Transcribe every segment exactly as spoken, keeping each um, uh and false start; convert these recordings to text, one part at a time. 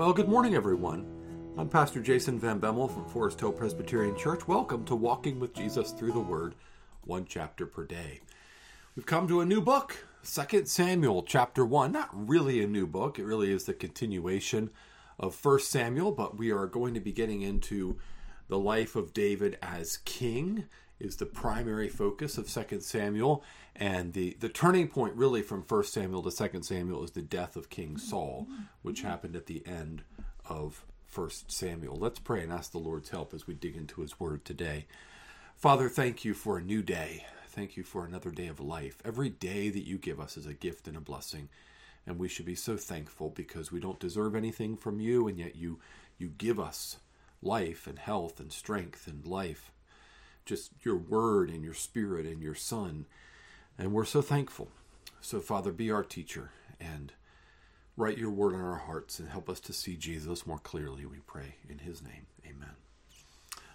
Well, good morning, everyone. I'm Pastor Jason Van Bemmel from Forest Hill Presbyterian Church. Welcome to Walking with Jesus Through the Word, one chapter per day. We've come to a new book, Second Samuel chapter one. Not really a new book. It really is the continuation of First Samuel, but we are going to be getting into the life of David as king is the primary focus of Second Samuel. And the, the turning point really from First Samuel to Second Samuel is the death of King Saul, which happened at the end of First Samuel. Let's pray and ask the Lord's help as we dig into his word today. Father, thank you for a new day. Thank you for another day of life. Every day that you give us is a gift and a blessing. And we should be so thankful because we don't deserve anything from you, and yet you you give us life and health and strength and life. Just your word and your spirit and your son. And we're so thankful. So, Father, be our teacher and write your word on our hearts and help us to see Jesus more clearly, we pray in his name. Amen.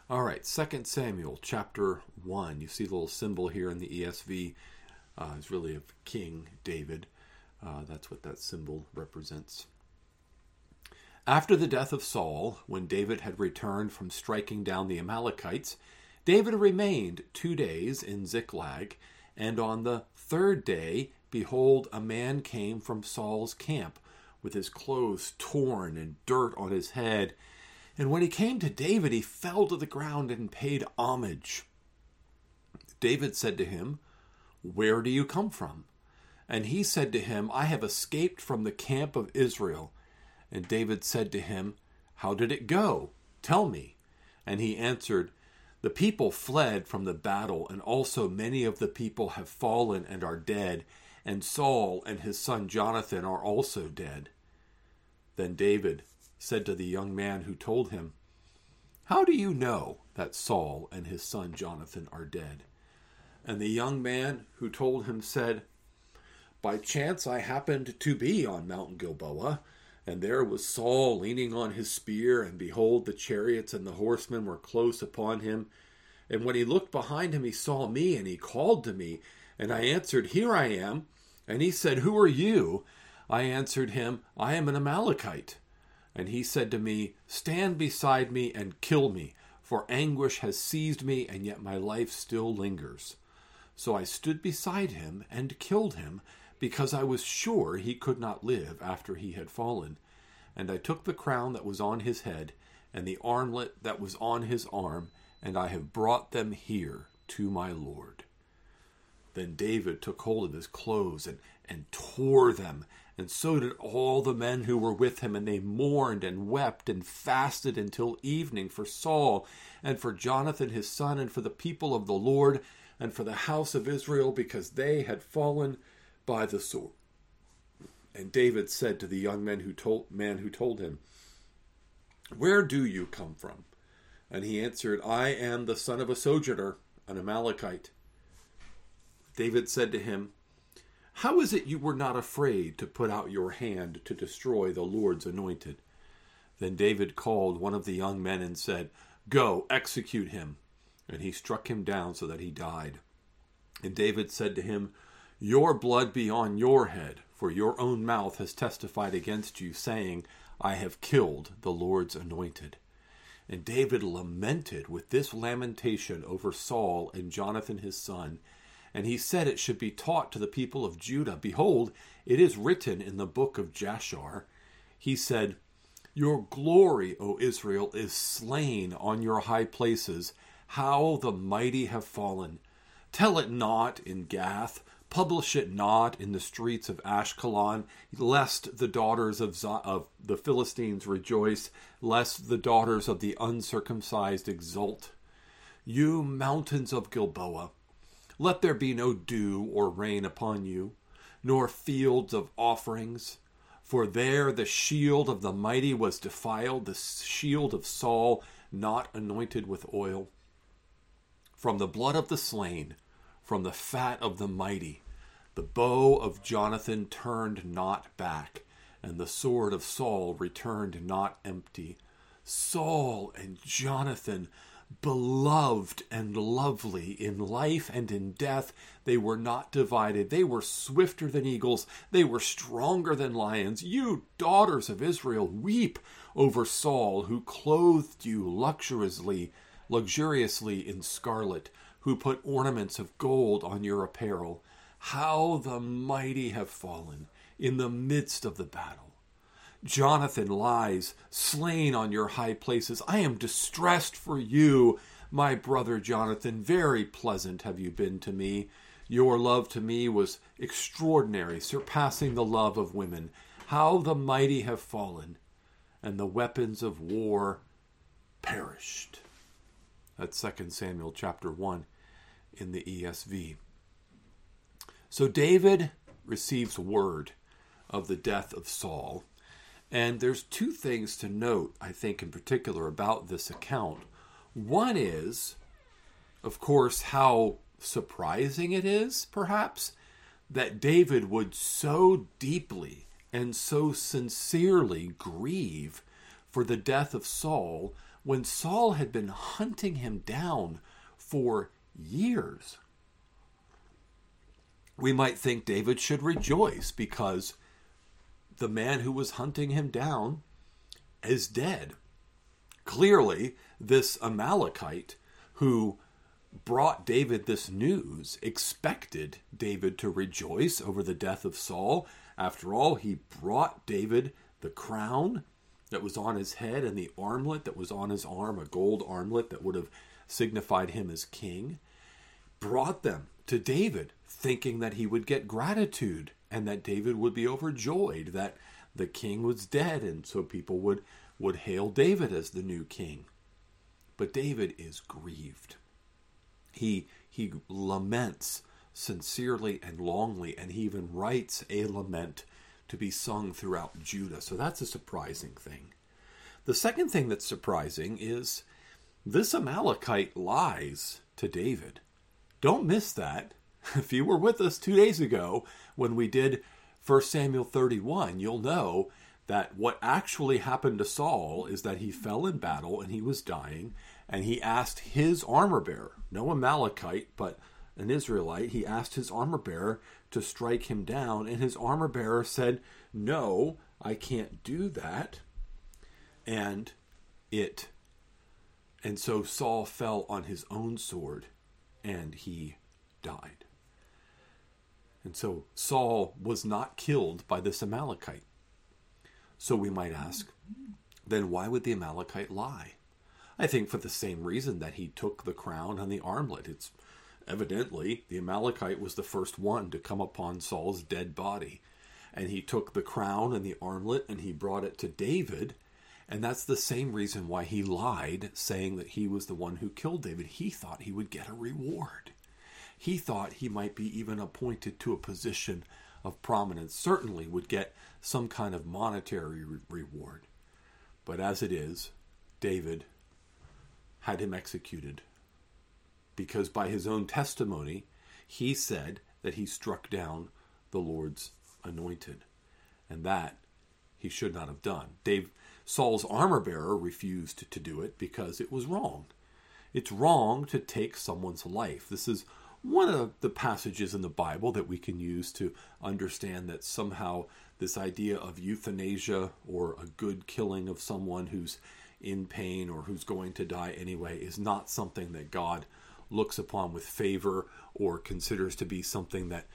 All right, Second Samuel chapter one. You see the little symbol here in the E S V. Uh, it's really of King David. Uh, that's what that symbol represents. After the death of Saul, when David had returned from striking down the Amalekites, David remained two days in Ziklag, and on the third day, behold, a man came from Saul's camp with his clothes torn and dirt on his head. And when he came to David, he fell to the ground and paid homage. David said to him, "Where do you come from?" And he said to him, "I have escaped from the camp of Israel." And David said to him, "How did it go? Tell me." And he answered, "The people fled from the battle, and also many of the people have fallen and are dead, and Saul and his son Jonathan are also dead." Then David said to the young man who told him, "How do you know that Saul and his son Jonathan are dead?" And the young man who told him said, "By chance I happened to be on Mount Gilboa, and there was Saul leaning on his spear, and behold, the chariots and the horsemen were close upon him. And when he looked behind him, he saw me, and he called to me, and I answered, 'Here I am.' And he said, 'Who are you?' I answered him, 'I am an Amalekite.' And he said to me, 'Stand beside me and kill me, for anguish has seized me, and yet my life still lingers.' So I stood beside him and killed him, because I was sure he could not live after he had fallen. And I took the crown that was on his head, and the armlet that was on his arm, and I have brought them here to my Lord." Then David took hold of his clothes and, and tore them, and so did all the men who were with him, and they mourned and wept and fasted until evening for Saul, and for Jonathan his son, and for the people of the Lord, and for the house of Israel, because they had fallen by the sword. And David said to the young man who told man who told him, "Where do you come from?" And he answered, "I am the son of a sojourner, an Amalekite." David said to him, "How is it you were not afraid to put out your hand to destroy the Lord's anointed?" Then David called one of the young men and said, "Go, execute him." And he struck him down so that he died. And David said to him, "Your blood be on your head, for your own mouth has testified against you, saying, 'I have killed the Lord's anointed.'" And David lamented with this lamentation over Saul and Jonathan his son, and he said it should be taught to the people of Judah. "Behold, it is written in the book of Jashar." He said, "Your glory, O Israel, is slain on your high places. How the mighty have fallen! Tell it not in Gath. Publish it not in the streets of Ashkelon, lest the daughters of, Z- of the Philistines rejoice, lest the daughters of the uncircumcised exult. You mountains of Gilboa, let there be no dew or rain upon you, nor fields of offerings. For there the shield of the mighty was defiled, the shield of Saul not anointed with oil. From the blood of the slain, from the fat of the mighty, the bow of Jonathan turned not back, and the sword of Saul returned not empty. Saul and Jonathan, beloved and lovely in life and in death. They were not divided. They were swifter than eagles. They were stronger than lions. You daughters of Israel, weep over Saul, who clothed you luxuriously, luxuriously in scarlet, who put ornaments of gold on your apparel. How the mighty have fallen in the midst of the battle. Jonathan lies, slain on your high places. I am distressed for you, my brother Jonathan. Very pleasant have you been to me. Your love to me was extraordinary, surpassing the love of women. How the mighty have fallen, and the weapons of war perished. That's Second Samuel chapter one in the E S V. So David receives word of the death of Saul. And there's two things to note, I think, in particular about this account. One is, of course, how surprising it is, perhaps, that David would so deeply and so sincerely grieve for the death of Saul when Saul had been hunting him down for years. We might think David should rejoice because the man who was hunting him down is dead. Clearly, this Amalekite who brought David this news expected David to rejoice over the death of Saul. After all, he brought David the crown that was on his head and the armlet that was on his arm, a gold armlet that would have signified him as king, brought them to David, thinking that he would get gratitude and that David would be overjoyed that the king was dead, and so people would, would hail David as the new king. But David is grieved. He, he laments sincerely and longly, and he even writes a lament to be sung throughout Judah. So that's a surprising thing. The second thing that's surprising is this Amalekite lies to David. Don't miss that. If you were with us two days ago when we did First Samuel thirty-one, you'll know that what actually happened to Saul is that he fell in battle and he was dying, and he asked his armor-bearer, no Amalekite, but an Israelite, he asked his armor-bearer to strike him down, and his armor-bearer said, "No, I can't do that." And it, and so Saul fell on his own sword and he died. And so Saul was not killed by this Amalekite. So we might ask, then why would the Amalekite lie? I think for the same reason that he took the crown and the armlet. It's evidently the Amalekite was the first one to come upon Saul's dead body. And he took the crown and the armlet and he brought it to David. And that's the same reason why he lied, saying that he was the one who killed David. He thought he would get a reward. He thought he might be even appointed to a position of prominence, certainly would get some kind of monetary re- reward. But as it is, David had him executed because by his own testimony, he said that he struck down the Lord's anointed, and that he should not have done. Dave, Saul's armor-bearer refused to do it because it was wrong. It's wrong to take someone's life. This is one of the passages in the Bible that we can use to understand that somehow this idea of euthanasia or a good killing of someone who's in pain or who's going to die anyway is not something that God looks upon with favor or considers to be something that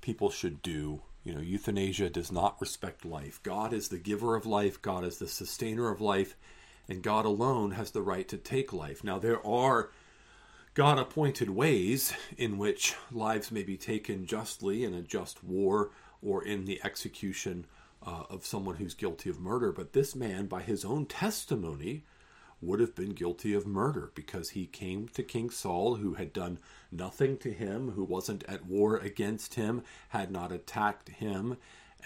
people should do. You know, euthanasia does not respect life. God is the giver of life. God is the sustainer of life. And God alone has the right to take life. Now, there are God-appointed ways in which lives may be taken justly in a just war or in the execution uh, of someone who's guilty of murder. But this man, by his own testimony, would have been guilty of murder because he came to King Saul, who had done nothing to him, who wasn't at war against him, had not attacked him,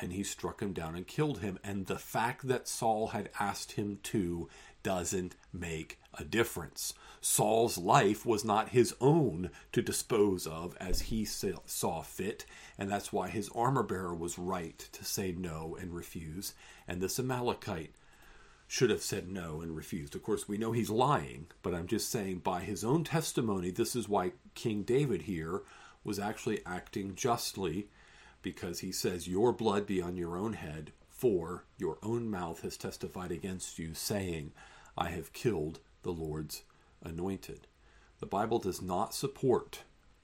and he struck him down and killed him. And the fact that Saul had asked him to doesn't make a difference. Saul's life was not his own to dispose of as he saw fit, and that's why his armor-bearer was right to say no and refuse. And this Amalekite should have said no and refused. Of course, we know he's lying, but I'm just saying by his own testimony, this is why King David here was actually acting justly, because he says, your blood be on your own head, for your own mouth has testified against you, saying, I have killed the Lord's anointed. The Bible does not support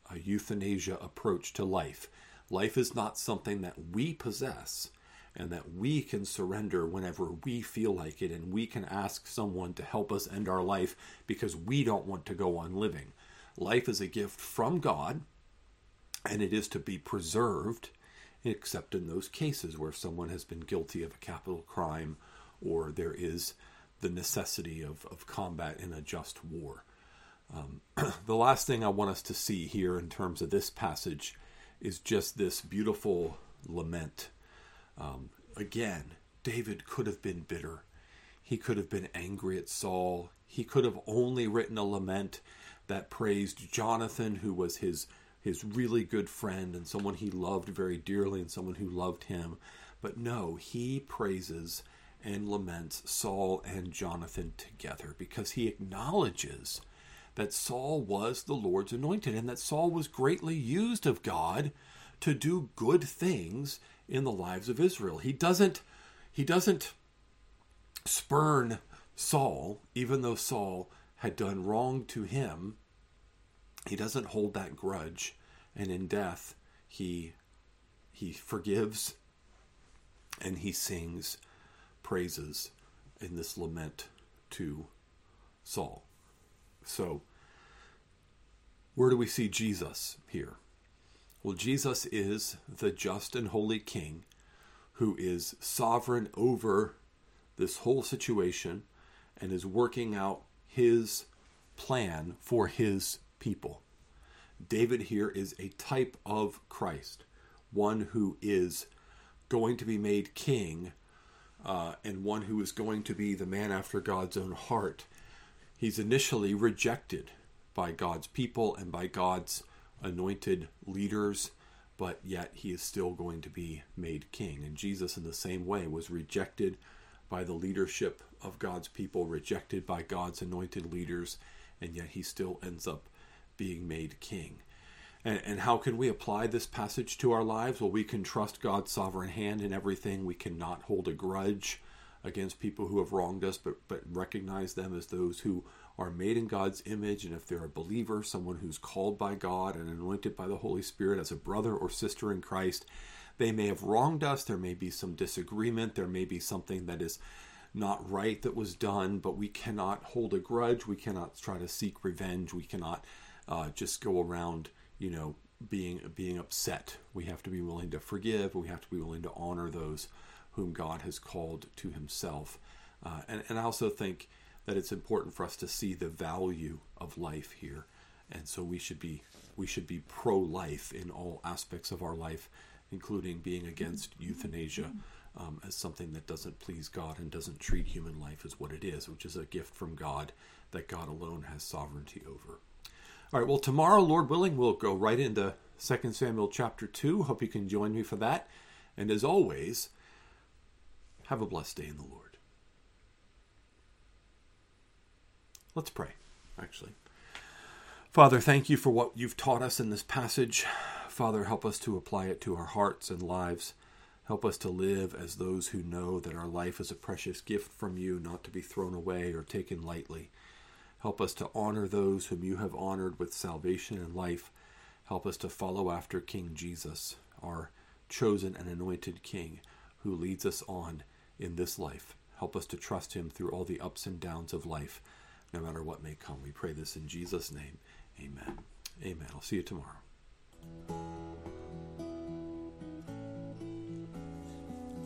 a euthanasia approach to life. Life is not something that we possess and that we can surrender whenever we feel like it, and we can ask someone to help us end our life because we don't want to go on living. Life is a gift from God, and it is to be preserved, except in those cases where someone has been guilty of a capital crime or there is the necessity of, of combat in a just war. Um, the last thing I want us to see here in terms of this passage is just this beautiful lament. Um, again, David could have been bitter. He could have been angry at Saul. He could have only written a lament that praised Jonathan, who was his his really good friend and someone he loved very dearly and someone who loved him. But no, he praises and laments Saul and Jonathan together, because he acknowledges that Saul was the Lord's anointed and that Saul was greatly used of God to do good things in the lives of Israel. He doesn't, he doesn't spurn Saul, even though Saul had done wrong to him. He doesn't hold that grudge, and in death, he he forgives, and he sings praises in this lament to Saul. So, where do we see Jesus here? Well, Jesus is the just and holy King who is sovereign over this whole situation and is working out his plan for his people. David here is a type of Christ, one who is going to be made king, uh, and one who is going to be the man after God's own heart. He's initially rejected by God's people and by God's anointed leaders, but yet he is still going to be made king. And Jesus, in the same way, was rejected by the leadership of God's people, rejected by God's anointed leaders, and yet he still ends up being made king. And, and how can we apply this passage to our lives? Well, we can trust God's sovereign hand in everything. We cannot hold a grudge against people who have wronged us, but, but recognize them as those who are made in God's image. And if they're a believer, someone who's called by God and anointed by the Holy Spirit as a brother or sister in Christ, they may have wronged us. There may be some disagreement. There may be something that is not right that was done, but we cannot hold a grudge. We cannot try to seek revenge. We cannot Uh, just go around, you know, being being upset. We have to be willing to forgive. We have to be willing to honor those whom God has called to himself. Uh, and, and I also think that it's important for us to see the value of life here. And so we should be we should be pro-life in all aspects of our life, including being against euthanasia um, as something that doesn't please God and doesn't treat human life as what it is, which is a gift from God that God alone has sovereignty over. All right, well, tomorrow, Lord willing, we'll go right into Second Samuel chapter two. Hope you can join me for that. And as always, have a blessed day in the Lord. Let's pray, actually. Father, thank you for what you've taught us in this passage. Father, help us to apply it to our hearts and lives. Help us to live as those who know that our life is a precious gift from you, not to be thrown away or taken lightly. Help us to honor those whom you have honored with salvation and life. Help us to follow after King Jesus, our chosen and anointed King, who leads us on in this life. Help us to trust him through all the ups and downs of life, no matter what may come. We pray this in Jesus' name. Amen. Amen. I'll see you tomorrow.